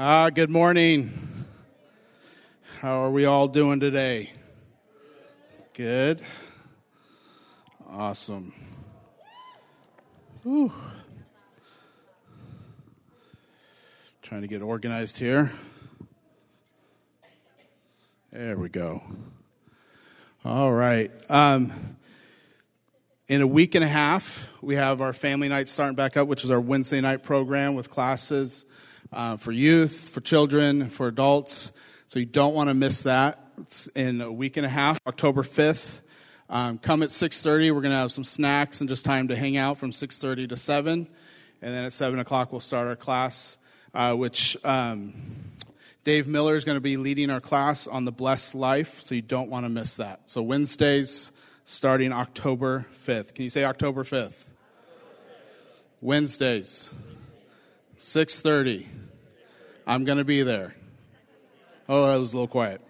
Good morning. How are we all doing today? Good. Awesome. Whew. Trying to get organized here. There we go. All right. In a week and a half, we have our family night starting back up, which is our Wednesday night program with classes for youth, for children, for adults. So you don't want to miss that. It's in a week and a half, October 5th. Come at 6:30. We're going to have some snacks and just time to hang out from 6:30 to 7. And then at 7 o'clock, we'll start our class, which Dave Miller is going to be leading our class on the blessed life. So you don't want to miss that. So Wednesdays, starting October 5th. Can you say October 5th? Wednesdays, 6:30. I'm going to be there. Oh, that was a little quiet.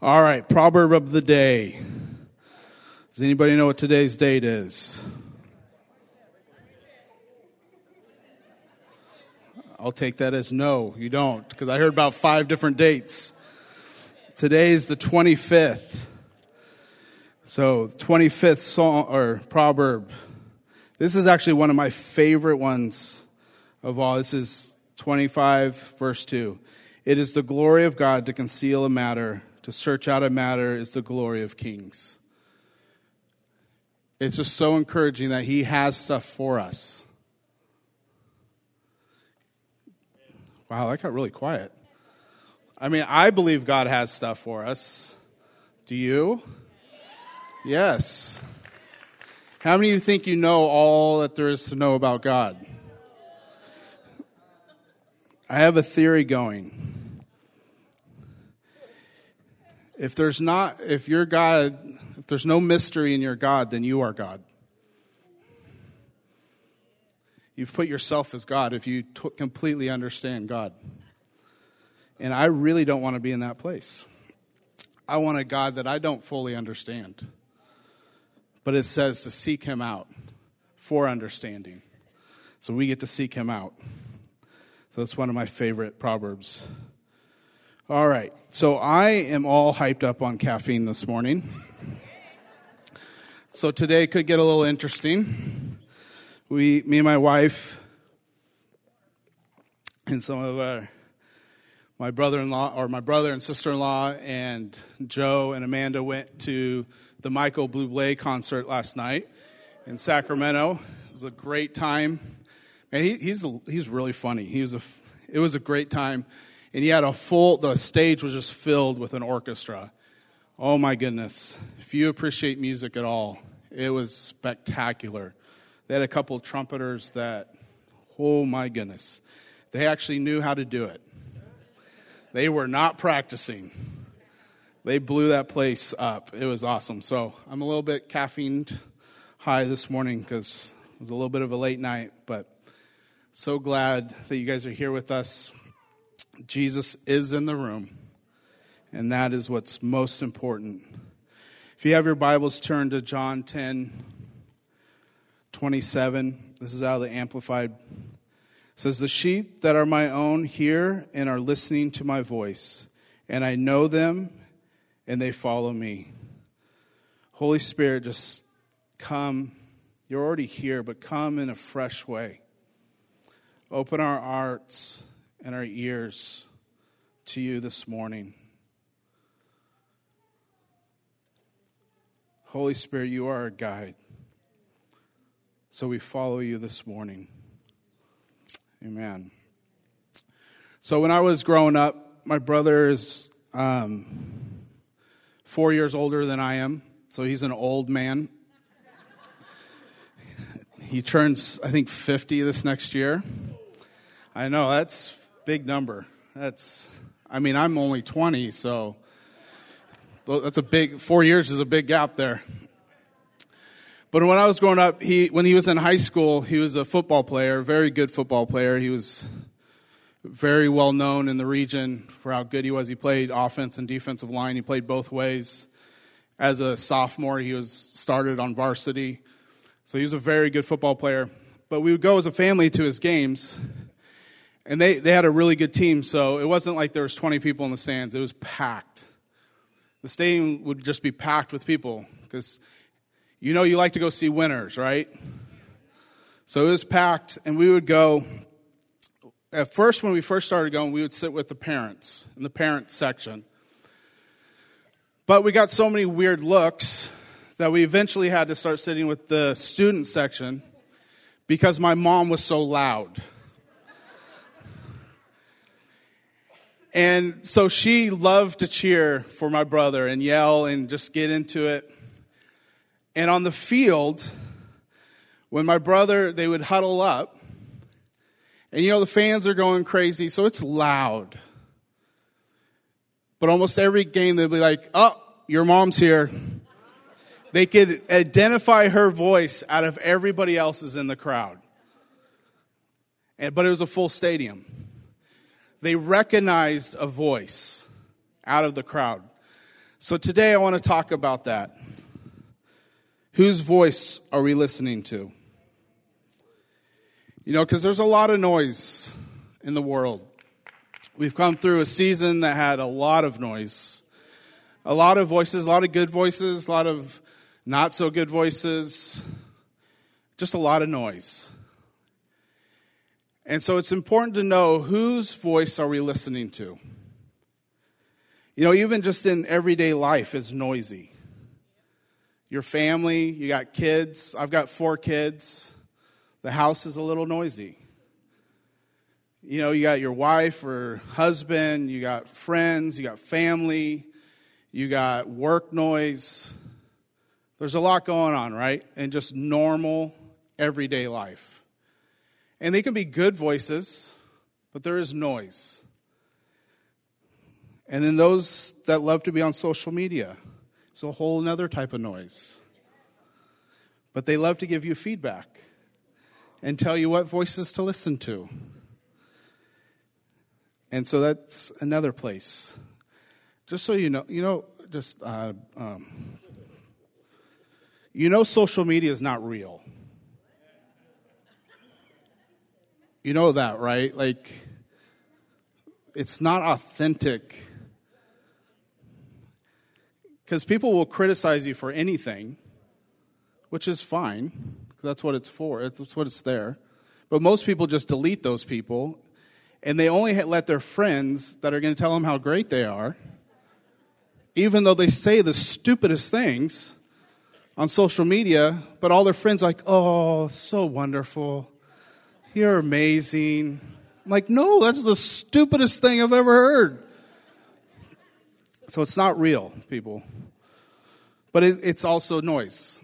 All right, proverb of the day. Does anybody know what today's date is? I'll take that as no, you don't, because I heard about 5 different dates. Today is the 25th. So, 25th song or proverb. This is actually one of my favorite ones of all. This is 25, verse 2. It is the glory of God to conceal a matter. To search out a matter is the glory of kings. It's just so encouraging that he has stuff for us. Wow, that got really quiet. I mean, I believe God has stuff for us. Do you? Yes. How many of you think you know all that there is to know about God? I have a theory going. If there's no mystery in your God, then you are God. You've put yourself as God if you completely understand God. And I really don't want to be in that place. I want a God that I don't fully understand. But it says to seek him out for understanding. So we get to seek him out. So that's one of my favorite proverbs. All right. So I am all hyped up on caffeine this morning. So today could get a little interesting. Me and my wife, and some of our my brother and sister-in-law and Joe and Amanda went to the Michael Bublé concert last night in Sacramento. It was a great time. Man, he's really funny. It was a great time, and he had the stage was just filled with an orchestra. Oh my goodness! If you appreciate music at all, it was spectacular. They had a couple of trumpeters that, oh my goodness, they actually knew how to do it. They were not practicing. They blew that place up. It was awesome. So I'm a little bit caffeined high this morning because it was a little bit of a late night, but so glad that you guys are here with us. Jesus is in the room, and that is what's most important. If you have your Bibles, turn to John 10, 27. This is out of the Amplified. It says, the sheep that are my own hear and are listening to my voice, and I know them, and they follow me. Holy Spirit, just come. You're already here, but come in a fresh way. Open our hearts and our ears to you this morning. Holy Spirit, you are our guide. So we follow you this morning. Amen. So when I was growing up, my brother is 4 years older than I am, so he's an old man. He turns, I think, 50 this next year. I know, that's a big number. I'm only 20, so that's 4 years is a big gap there. But when I was growing up, when he was in high school, he was a football player, a very good football player. He was very well known in the region for how good he was. He played offense and defensive line. He played both ways. As a sophomore, he was started on varsity. So he was a very good football player. But we would go as a family to his games, And they had a really good team, so it wasn't like there was 20 people in the stands. It was packed. The stadium would just be packed with people because, you know, you like to go see winners, right? So it was packed, and we would go. At first, when we first started going, we would sit with the parents in the parent section. But we got so many weird looks that we eventually had to start sitting with the student section because my mom was so loud. And so she loved to cheer for my brother and yell and just get into it. And on the field, when my brother, they would huddle up. And, you know, the fans are going crazy, so it's loud. But almost every game, they'd be like, oh, your mom's here. They could identify her voice out of everybody else's in the crowd. But it was a full stadium. They recognized a voice out of the crowd. So today I want to talk about that. Whose voice are we listening to? You know, because there's a lot of noise in the world. We've come through a season that had a lot of noise. A lot of voices, a lot of good voices, a lot of not so good voices. Just a lot of noise. And so it's important to know whose voice are we listening to. You know, even just in everyday life is noisy. Your family, you got kids. I've got 4 kids. The house is a little noisy. You know, you got your wife or husband. You got friends. You got family. You got work noise. There's a lot going on, right? In just normal, everyday life. And they can be good voices, but there is noise. And then those that love to be on social media, it's a whole other type of noise. But they love to give you feedback and tell you what voices to listen to. And so that's another place. Just so you know, social media is not real. You know that, right? Like, it's not authentic. Because people will criticize you for anything, which is fine. That's what it's for. That's what it's there. But most people just delete those people, and they only let their friends that are going to tell them how great they are, even though they say the stupidest things on social media, but all their friends are like, oh, so wonderful. You're amazing. I'm like, no, that's the stupidest thing I've ever heard. So it's not real, people. But it's also noise.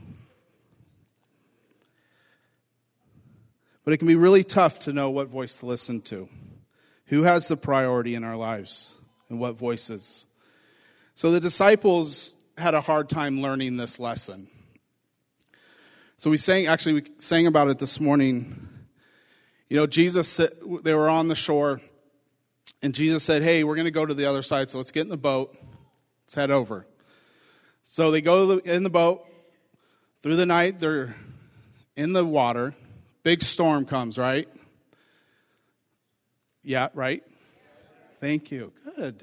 But it can be really tough to know what voice to listen to. Who has the priority in our lives and what voices? So the disciples had a hard time learning this lesson. So we sang about it this morning. You know, Jesus, they were on the shore, and Jesus said, hey, we're going to go to the other side, so let's get in the boat. Let's head over. So they go in the boat. Through the night, they're in the water. Big storm comes, right? Yeah, right? Thank you. Good.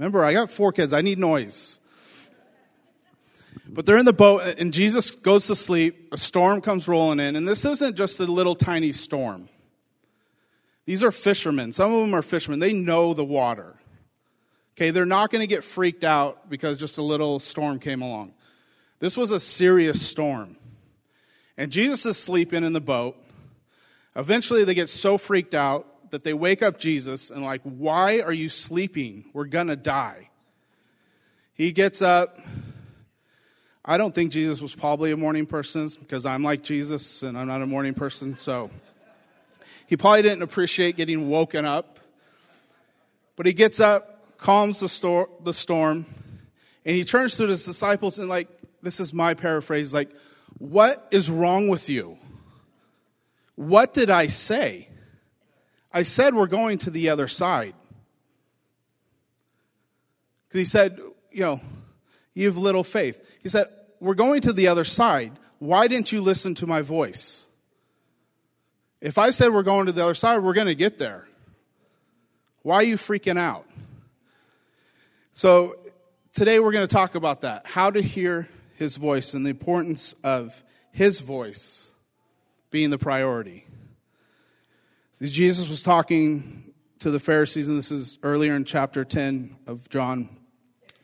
Remember, I got 4 kids. I need noise. But they're in the boat, and Jesus goes to sleep. A storm comes rolling in, and this isn't just a little tiny storm. These are fishermen. Some of them are fishermen. They know the water. Okay, they're not going to get freaked out because just a little storm came along. This was a serious storm. And Jesus is sleeping in the boat. Eventually, they get so freaked out that they wake up Jesus and like, why are you sleeping? We're going to die. He gets up. I don't think Jesus was probably a morning person because I'm like Jesus and I'm not a morning person. So he probably didn't appreciate getting woken up. But he gets up, calms the storm, and he turns to his disciples and like, this is my paraphrase, like, what is wrong with you? What did I say? I said we're going to the other side. Because he said, you know, you have little faith. He said, we're going to the other side. Why didn't you listen to my voice? If I said we're going to the other side, we're going to get there. Why are you freaking out? So today we're going to talk about that, how to hear his voice and the importance of his voice being the priority. Jesus was talking to the Pharisees, and this is earlier in chapter 10 of John,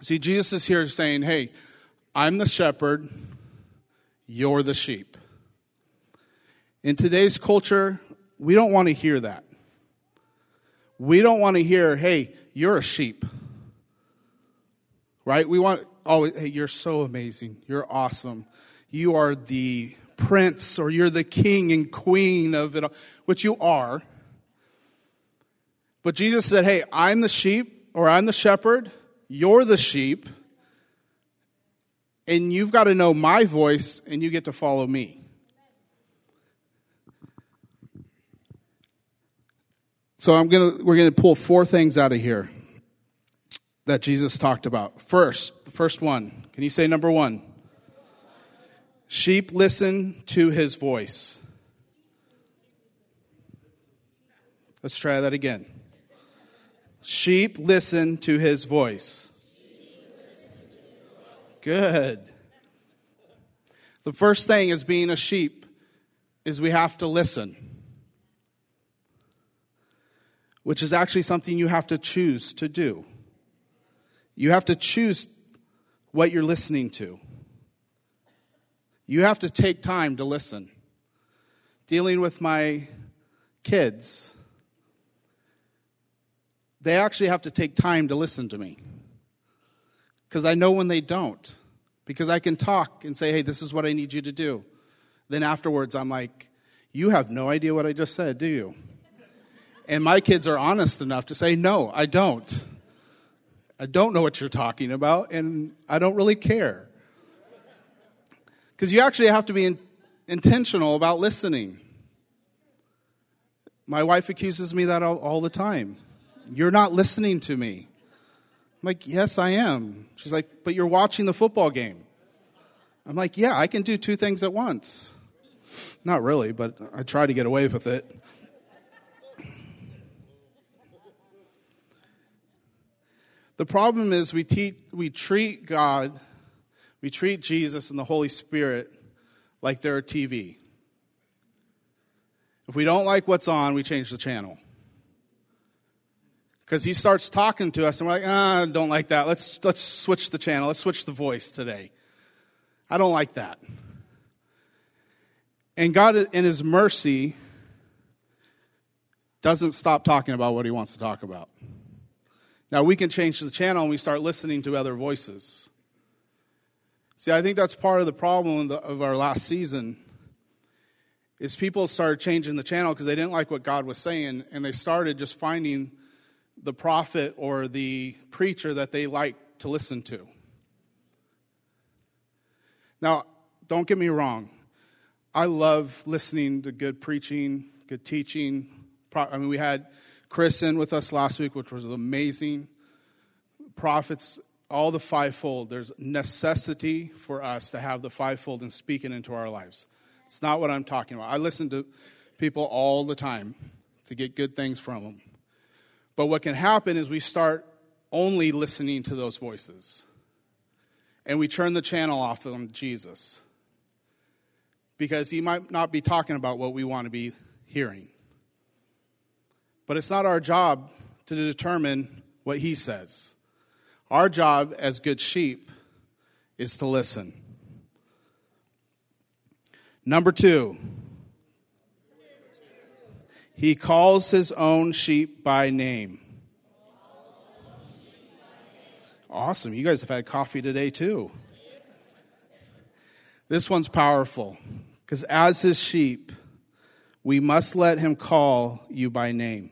See, Jesus is here saying, hey, I'm the shepherd, you're the sheep. In today's culture, we don't want to hear that. We don't want to hear, hey, you're a sheep. Right? We want, oh, hey, you're so amazing. You're awesome. You are the prince, or you're the king and queen of it all, which you are. But Jesus said, hey, I'm the sheep, or I'm the shepherd. You're the sheep. And you've got to know my voice, and you get to follow me. So we're gonna pull four things out of here that Jesus talked about. First, the first one. Can you say number one? Sheep listen to his voice. Let's try that again. Sheep listen to his voice. Good. The first thing is being a sheep is we have to listen, which is actually something you have to choose to do. You have to choose what you're listening to. You have to take time to listen. Dealing with my kids, they actually have to take time to listen to me, because I know when they don't, because I can talk and say, hey, this is what I need you to do. Then afterwards, I'm like, you have no idea what I just said, do you? And my kids are honest enough to say, no, I don't. I don't know what you're talking about, and I don't really care. Because you actually have to be intentional about listening. My wife accuses me that all the time. You're not listening to me. I'm like, yes, I am. She's like, but you're watching the football game. I'm like, yeah, I can do two things at once. Not really, but I try to get away with it. The problem is we treat Jesus and the Holy Spirit like they're a TV. If we don't like what's on, we change the channel. Because he starts talking to us and we're like, I don't like that. Let's switch the channel. Let's switch the voice today. I don't like that. And God, in his mercy, doesn't stop talking about what he wants to talk about. Now, we can change the channel and we start listening to other voices. See, I think that's part of the problem of our last season is people started changing the channel because they didn't like what God was saying, and they started just finding the prophet or the preacher that they like to listen to. Now, don't get me wrong. I love listening to good preaching, good teaching. I mean, we had Chris in with us last week, which was amazing. Prophets, all the fivefold. There's necessity for us to have the fivefold and speaking into our lives. It's not what I'm talking about. I listen to people all the time to get good things from them. But what can happen is we start only listening to those voices. And we turn the channel off on Jesus. Because he might not be talking about what we want to be hearing. But it's not our job to determine what he says. Our job as good sheep is to listen. Number two, he calls his own sheep by name. Awesome. You guys have had coffee today too. This one's powerful because as his sheep, We must let him call you by name,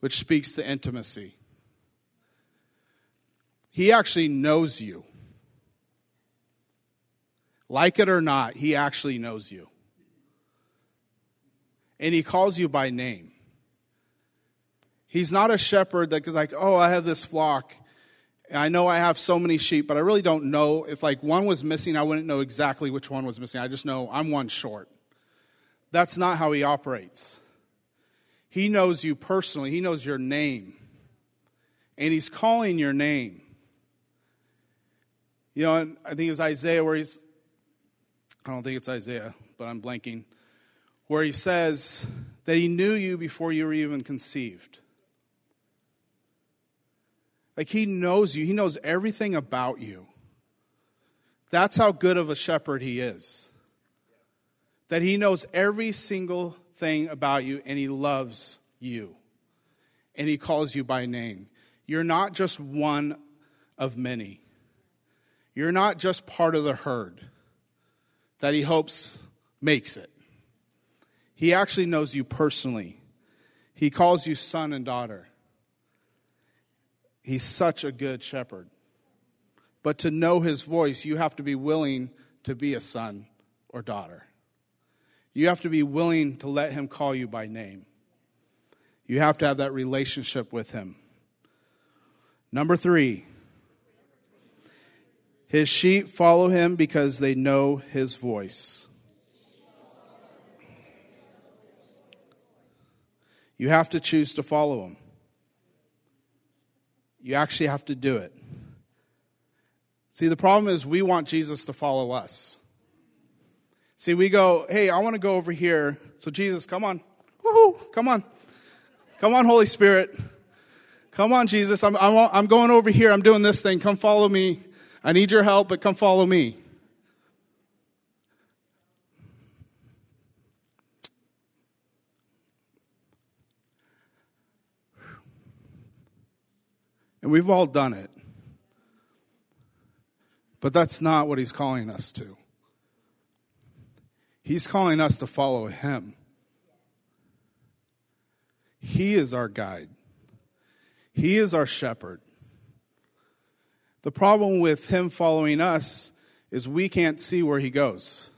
which speaks to intimacy. He actually knows you. Like it or not, he actually knows you. And he calls you by name. He's not a shepherd that's like, oh, I have this flock. And I know I have so many sheep, but I really don't know. If like one was missing, I wouldn't know exactly which one was missing. I just know I'm one short. That's not how he operates. He knows you personally. He knows your name. And he's calling your name. You know, and I think it's Isaiah where he's, I don't think it's Isaiah, but I'm blanking, where he says that he knew you before you were even conceived. Like he knows you. He knows everything about you. That's how good of a shepherd he is. That he knows every single thing about you and he loves you. And he calls you by name. You're not just one of many. You're not just part of the herd that he hopes makes it. He actually knows you personally. He calls you son and daughter. He's such a good shepherd. But to know his voice, you have to be willing to be a son or daughter. You have to be willing to let him call you by name. You have to have that relationship with him. Number 3, his sheep follow him because they know his voice. You have to choose to follow him. You actually have to do it. See, the problem is we want Jesus to follow us. See, we go, hey, I want to go over here. So Jesus, come on. Woo-hoo, come on. Come on, Holy Spirit. Come on, Jesus, I'm going over here. I'm doing this thing. Come follow me. I need your help, but come follow me. And we've all done it. But that's not what he's calling us to. He's calling us to follow him. He is our guide. He is our shepherd. The problem with him following us is we can't see where he goes.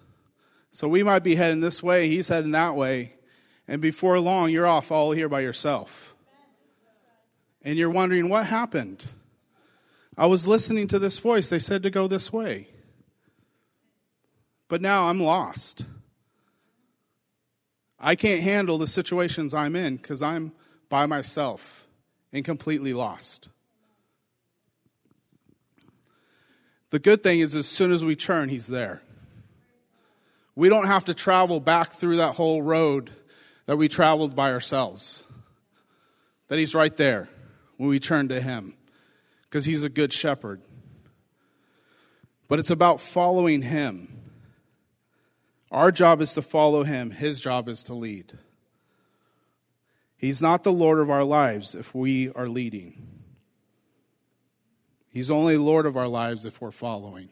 So we might be heading this way, he's heading that way, and before long you're off all here by yourself. And you're wondering, what happened? I was listening to this voice. They said to go this way. But now I'm lost. I can't handle the situations I'm in because I'm by myself. And completely lost. The good thing is as soon as we turn, he's there. We don't have to travel back through that whole road that we traveled by ourselves. That he's right there when we turn to him. Because he's a good shepherd. But it's about following him. Our job is to follow him. His job is to lead. He's not the Lord of our lives if we are leading. He's only Lord of our lives if we're following.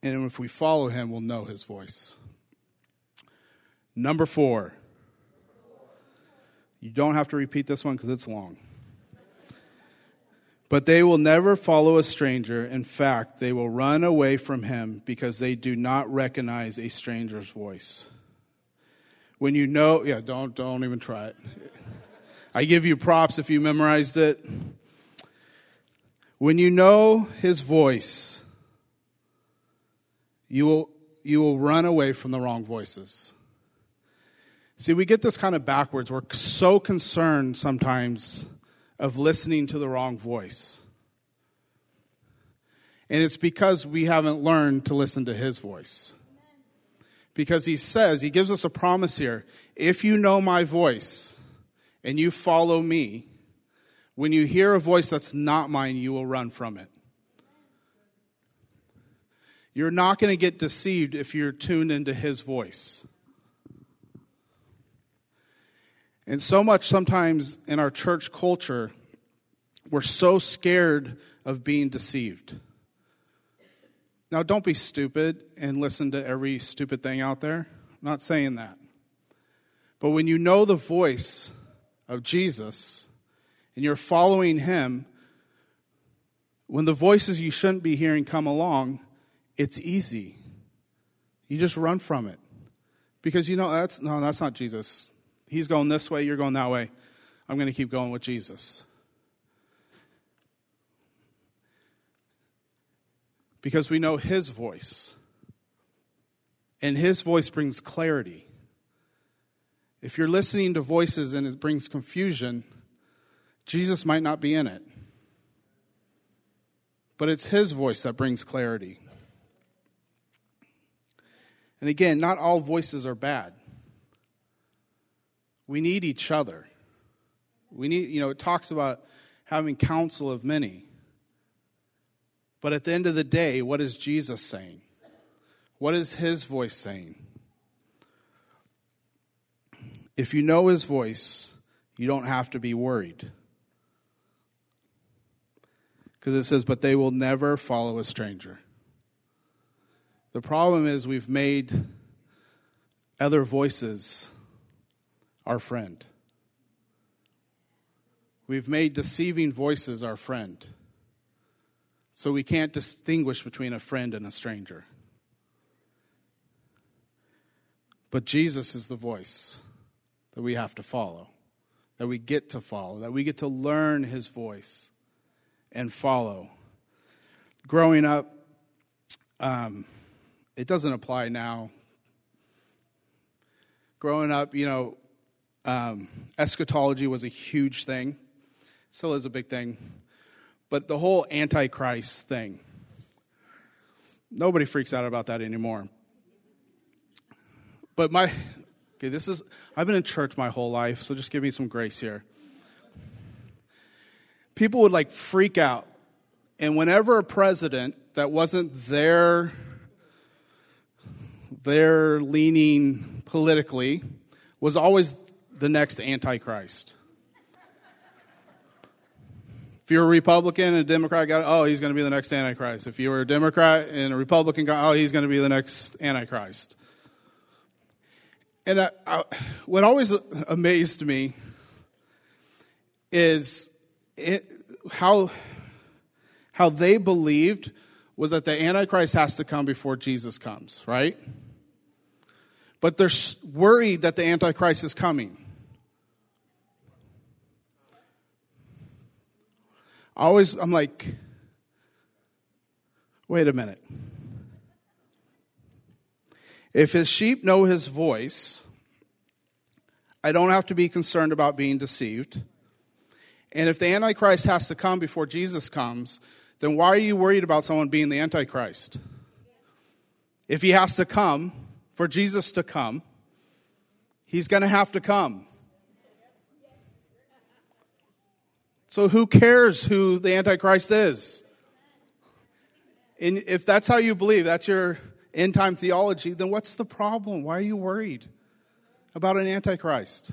And if we follow him, we'll know his voice. Number 4. You don't have to repeat this one because it's long. But they will never follow a stranger. In fact, they will run away from him because they do not recognize a stranger's voice. When you know, yeah, don't even try it. I give you props if you memorized it. When you know his voice, you will run away from the wrong voices. See, we get this kind of backwards. We're so concerned sometimes of listening to the wrong voice. And it's because we haven't learned to listen to his voice. Because he says, he gives us a promise here. If you know my voice and you follow me, when you hear a voice that's not mine, you will run from it. You're not going to get deceived if you're tuned into his voice. And so much sometimes in our church culture, we're so scared of being deceived. Now, don't be stupid and listen to every stupid thing out there. I'm not saying that. But when you know the voice of Jesus and you're following him, when the voices you shouldn't be hearing come along, it's easy. You just run from it. Because you know, that's not Jesus. He's going this way, you're going that way. I'm going to keep going with Jesus. Because we know his voice. And his voice brings clarity. If you're listening to voices and it brings confusion, Jesus might not be in it. But it's his voice that brings clarity. And again, not all voices are bad. We need each other. We need, it talks about having counsel of many. But at the end of the day, what is Jesus saying? What is his voice saying? If you know his voice, you don't have to be worried. Because it says, but they will never follow a stranger. The problem is we've made other voices our friend. We've made deceiving voices our friend. So we can't distinguish between a friend and a stranger. But Jesus is the voice that we have to follow, that we get to follow, that we get to learn his voice and follow. Growing up, it doesn't apply now. Growing up, eschatology was a huge thing. Still is a big thing. But the whole Antichrist thing, nobody freaks out about that anymore. But I've been in church my whole life, so just give me some grace here. People would freak out. And whenever a president that wasn't their leaning politically was always the next Antichrist. If you're a Republican and a Democrat, he's going to be the next Antichrist. If you were a Democrat and a Republican, he's going to be the next Antichrist. And what always amazed me is how they believed was that the Antichrist has to come before Jesus comes, right? But they're worried that the Antichrist is coming. I'm like, wait a minute. If his sheep know his voice, I don't have to be concerned about being deceived. And if the Antichrist has to come before Jesus comes, then why are you worried about someone being the Antichrist? If he has to come, for Jesus to come, he's going to have to come. So who cares who the Antichrist is? And if that's how you believe, that's your end-time theology, then what's the problem? Why are you worried about an Antichrist?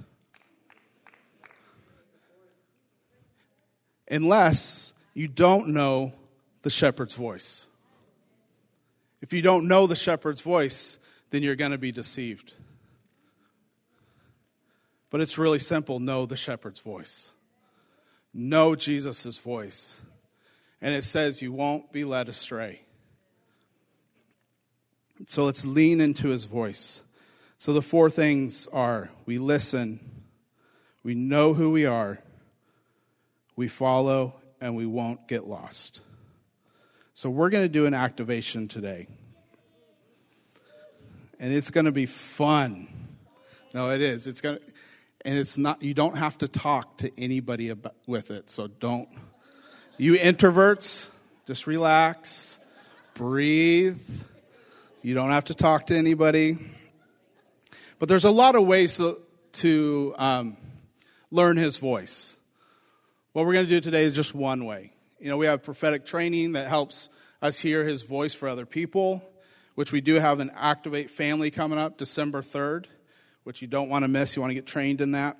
Unless you don't know the shepherd's voice. If you don't know the shepherd's voice, then you're going to be deceived. But it's really simple. Know the shepherd's voice. Know Jesus' voice. And it says you won't be led astray. So let's lean into his voice. So the four things are: we listen, we know who we are, we follow, and we won't get lost. So we're going to do an activation today. And it's going to be fun. No, it is. It's going to, and it's not, you don't have to talk to anybody with it. So don't, you introverts, just relax, breathe. You don't have to talk to anybody. But there's a lot of ways to learn his voice. What we're going to do today is just one way. We have prophetic training that helps us hear his voice for other people, which we do have an Activate Family coming up December 3rd, which you don't want to miss. You want to get trained in that.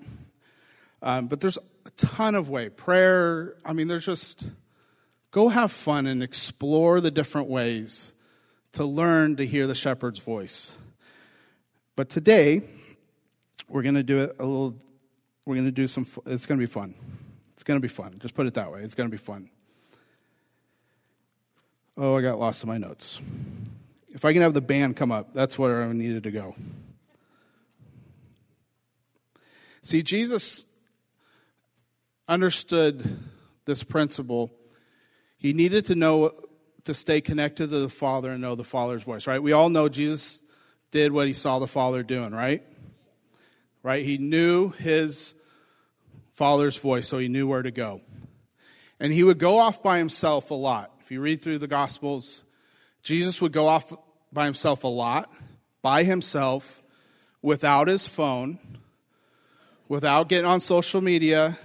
But there's a ton of ways. Prayer, there's just, go have fun and explore the different ways to learn to hear the shepherd's voice. But today, we're going to do a little, we're going to do some, it's going to be fun. It's going to be fun. Just put it that way. It's going to be fun. Oh, I got lost in my notes. If I can have the band come up, that's where I needed to go. See, Jesus understood this principle. He needed to know to stay connected to the Father and know the Father's voice, right? We all know Jesus did what he saw the Father doing, right? Right? He knew his Father's voice, so he knew where to go. And he would go off by himself a lot. If you read through the Gospels, Jesus would go off by himself a lot, by himself, without his phone, without getting on social media.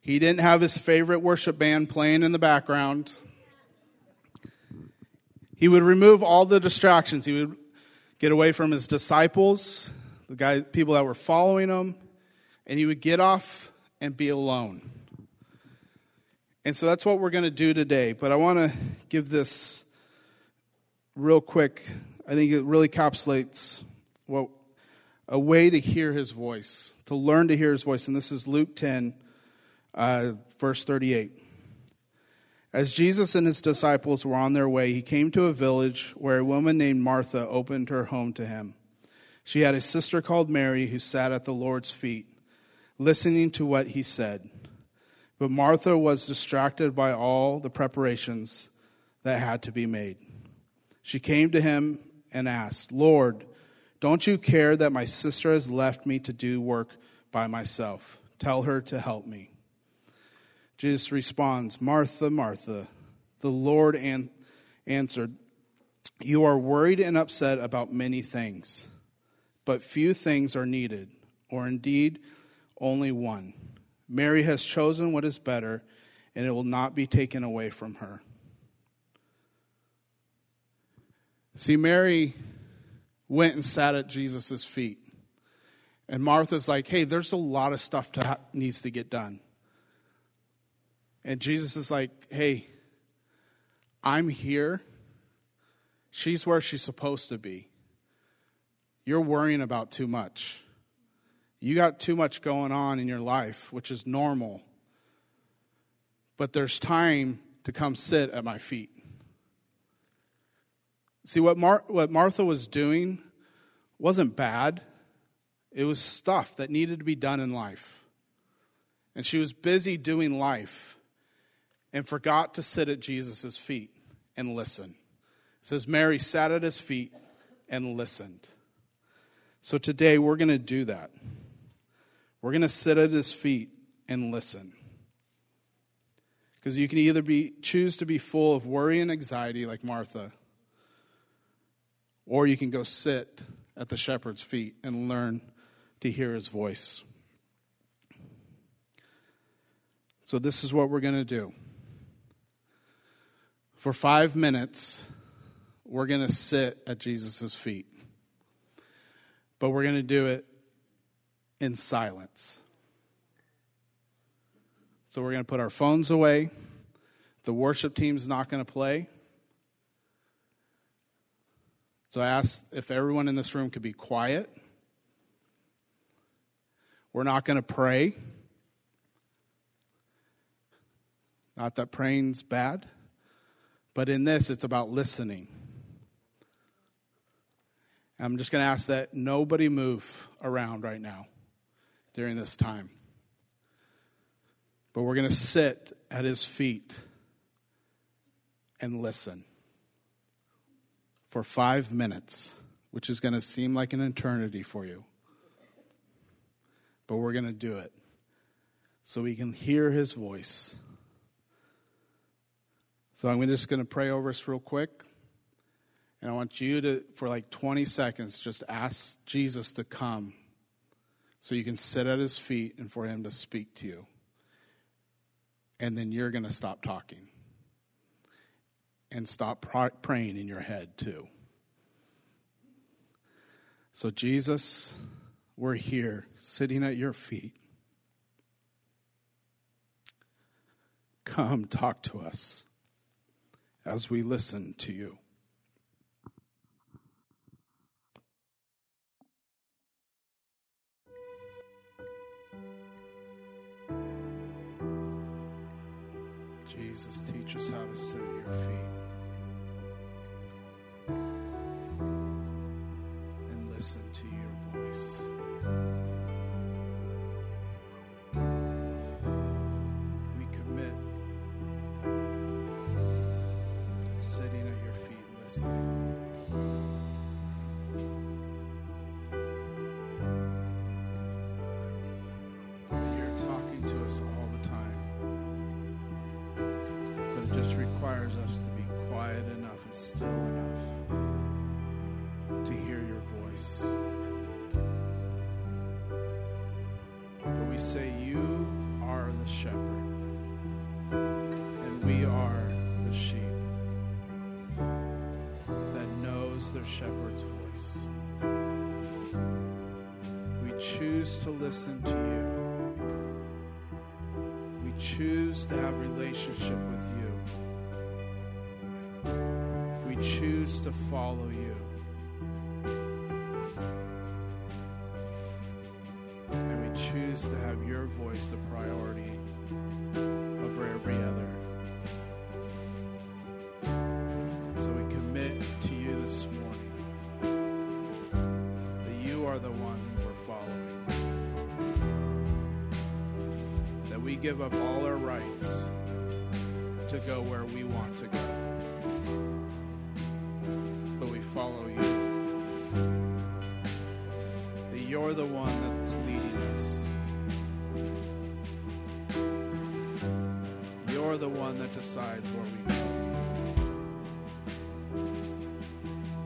He didn't have his favorite worship band playing in the background. He would remove all the distractions. He would get away from his disciples, the guys, people that were following him, and he would get off and be alone. And so that's what we're going to do today. But I want to give this real quick. I think it really encapsulates a way to hear his voice, to learn to hear his voice. And this is Luke 10, verse 38. As Jesus and his disciples were on their way, he came to a village where a woman named Martha opened her home to him. She had a sister called Mary who sat at the Lord's feet, listening to what he said. But Martha was distracted by all the preparations that had to be made. She came to him and asked, "Lord, don't you care that my sister has left me to do work by myself? Tell her to help me." Jesus responds, "Martha, Martha," the Lord answered, "you are worried and upset about many things, but few things are needed, or indeed only one. Mary has chosen what is better, and it will not be taken away from her." See, Mary went and sat at Jesus' feet. And Martha's like, "Hey, there's a lot of stuff that needs to get done." And Jesus is like, "Hey, I'm here. She's where she's supposed to be. You're worrying about too much. You got too much going on in your life, which is normal. But there's time to come sit at my feet." See, what Martha was doing wasn't bad. It was stuff that needed to be done in life. And she was busy doing life and forgot to sit at Jesus' feet and listen. It says Mary sat at his feet and listened. So today we're going to do that. We're going to sit at his feet and listen. Because you can either choose to be full of worry and anxiety like Martha, or you can go sit at the shepherd's feet and learn to hear his voice. So this is what we're going to do. For 5 minutes, we're going to sit at Jesus' feet. But we're going to do it in silence. So we're going to put our phones away. The worship team's not going to play. So I asked if everyone in this room could be quiet. We're not going to pray. Not that praying's bad, but in this, it's about listening. I'm just going to ask that nobody move around right now during this time. But we're going to sit at his feet and listen for 5 minutes, which is going to seem like an eternity for you. But we're going to do it so we can hear his voice. So I'm just going to pray over us real quick. And I want you to, for like 20 seconds, just ask Jesus to come so you can sit at his feet and for him to speak to you. And then you're going to stop talking. And stop praying in your head too. So Jesus, we're here sitting at your feet. Come talk to us as we listen to you. Jesus, teach us how to sit at your feet and listen to your voice. We commit to sitting at your feet and listening. Requires us to be quiet enough and still enough to hear your voice. But we say, you are the shepherd, and we are the sheep that knows their shepherd's voice. We choose to listen to you. We choose to have relationship with you. We choose to follow you. And we choose to have your voice the priority over every other. So we commit to you this morning that you are the one we're following. That we give up all our rights to go where we want to go. Follow you, that you're the one that's leading us. You're the one that decides where we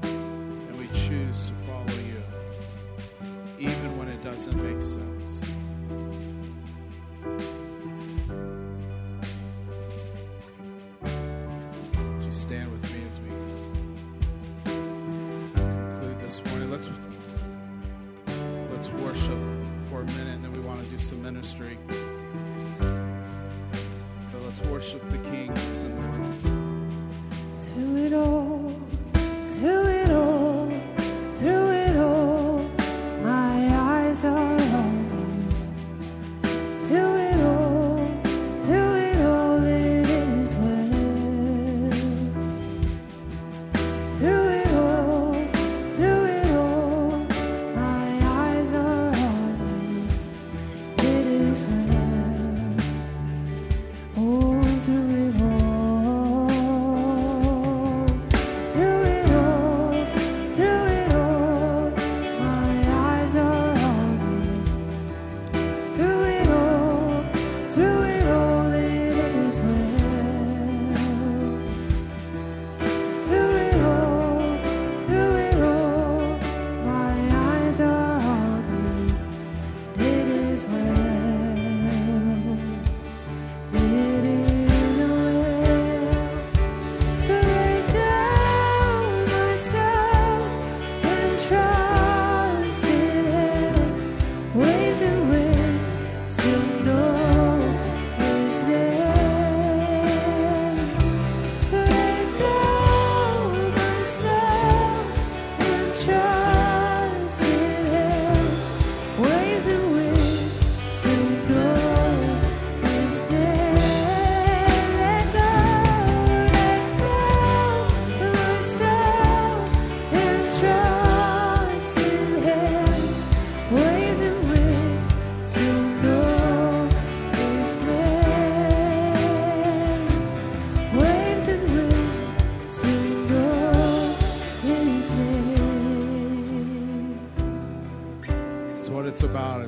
go. And we choose to follow you, even when it doesn't make sense. Would you stand with me as we this morning? Let's worship for a minute, and then we want to do some ministry. But let's worship the King that's in the room. Through it all, through it all, through it all, my eyes are on you. Through it all, through it all, it is well. Through it.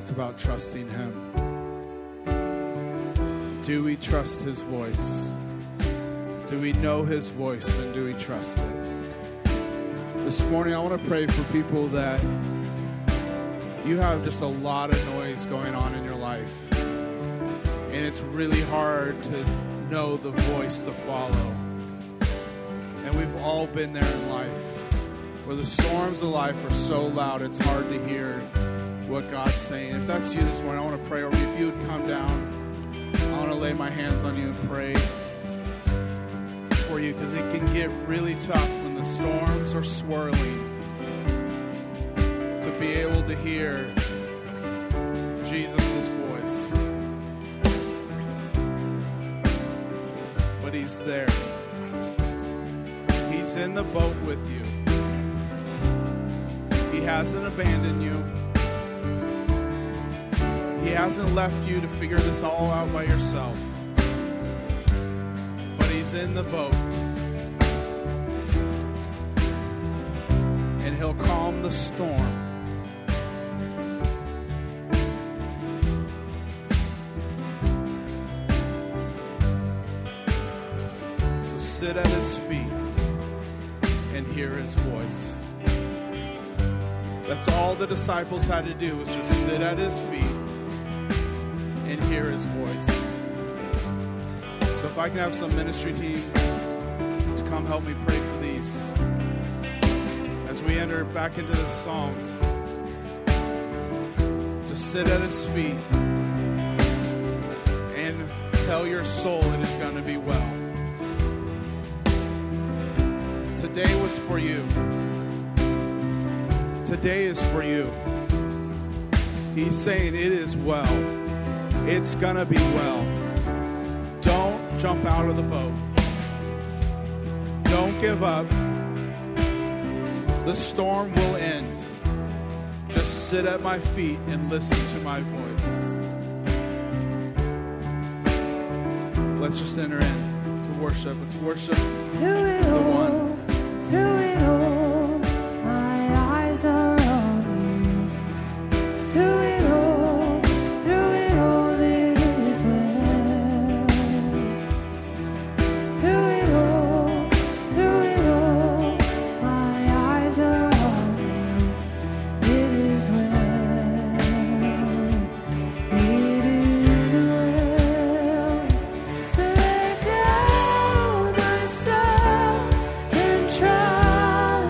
About trusting him. Do we trust his voice? Do we know his voice, and do we trust it? This morning I want to pray for people that you have just a lot of noise going on in your life, and it's really hard to know the voice to follow. And we've all been there in life, where the storms of life are so loud it's hard to hear what God's saying. If that's you this morning, I want to pray over you. If you would come down, I want to lay my hands on you and pray for you, because it can get really tough when the storms are swirling to be able to hear Jesus' voice. He's there. He's in the boat with you. He hasn't abandoned you. He hasn't left you to figure this all out by yourself. But He's in the boat. And He'll calm the storm. Sit at His feet and hear His voice. That's all the disciples had to do, was just sit at His feet and hear His voice. So if I can have some ministry team to come help me pray for these. As we enter back into this song, just sit at His feet and tell your soul it is going to be well. Today was for you. Today is for you. He's saying it is well. It's going to be well. Don't jump out of the boat. Don't give up. The storm will end. Just sit at my feet and listen to my voice. Let's just enter in to worship. Let's worship the One. Through it all, my eyes are on you. Through it all, it is well. Through it all, my eyes are on you. It is well. It is well. So let go myself. Try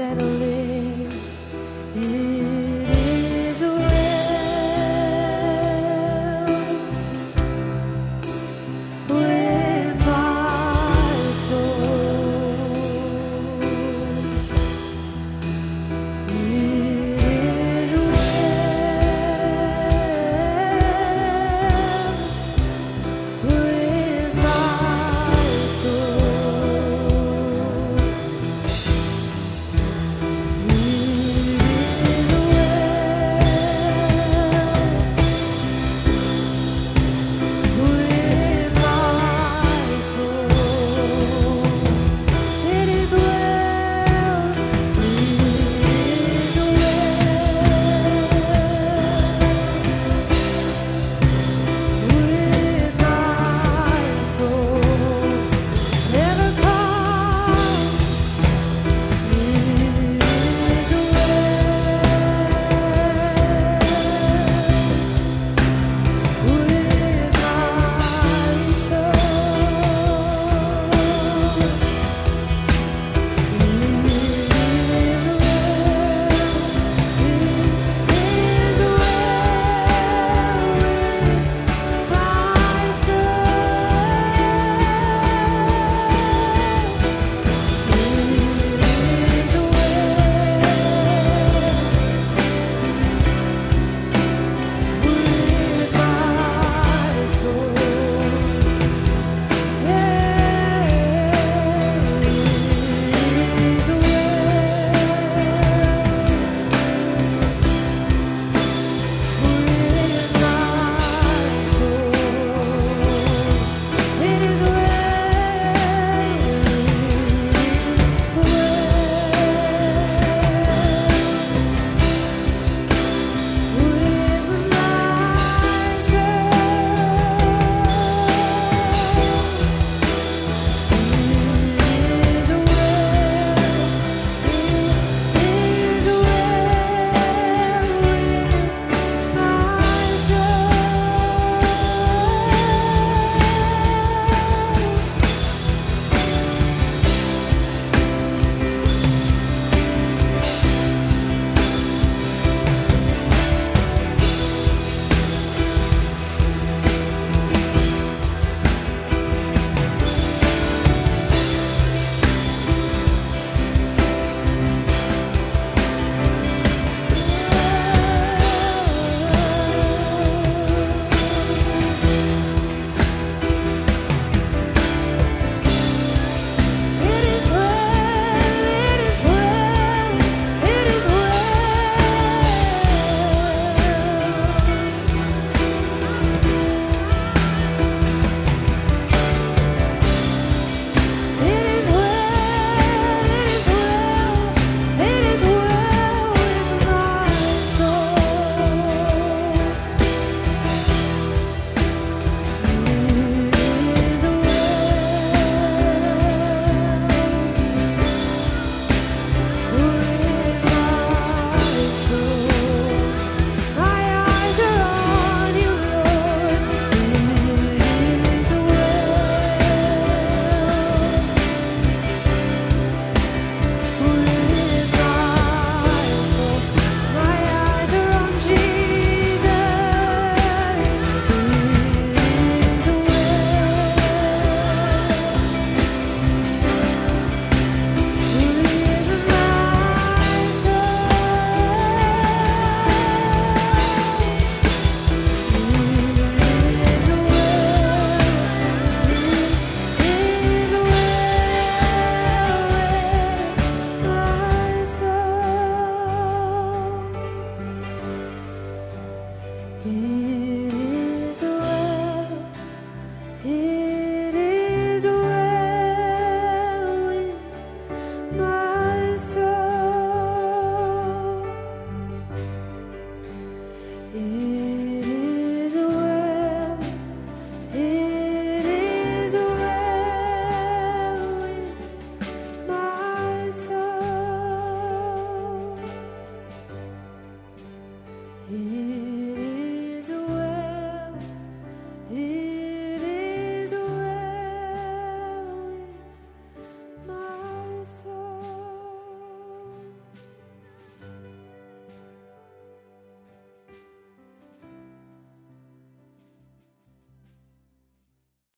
settle in.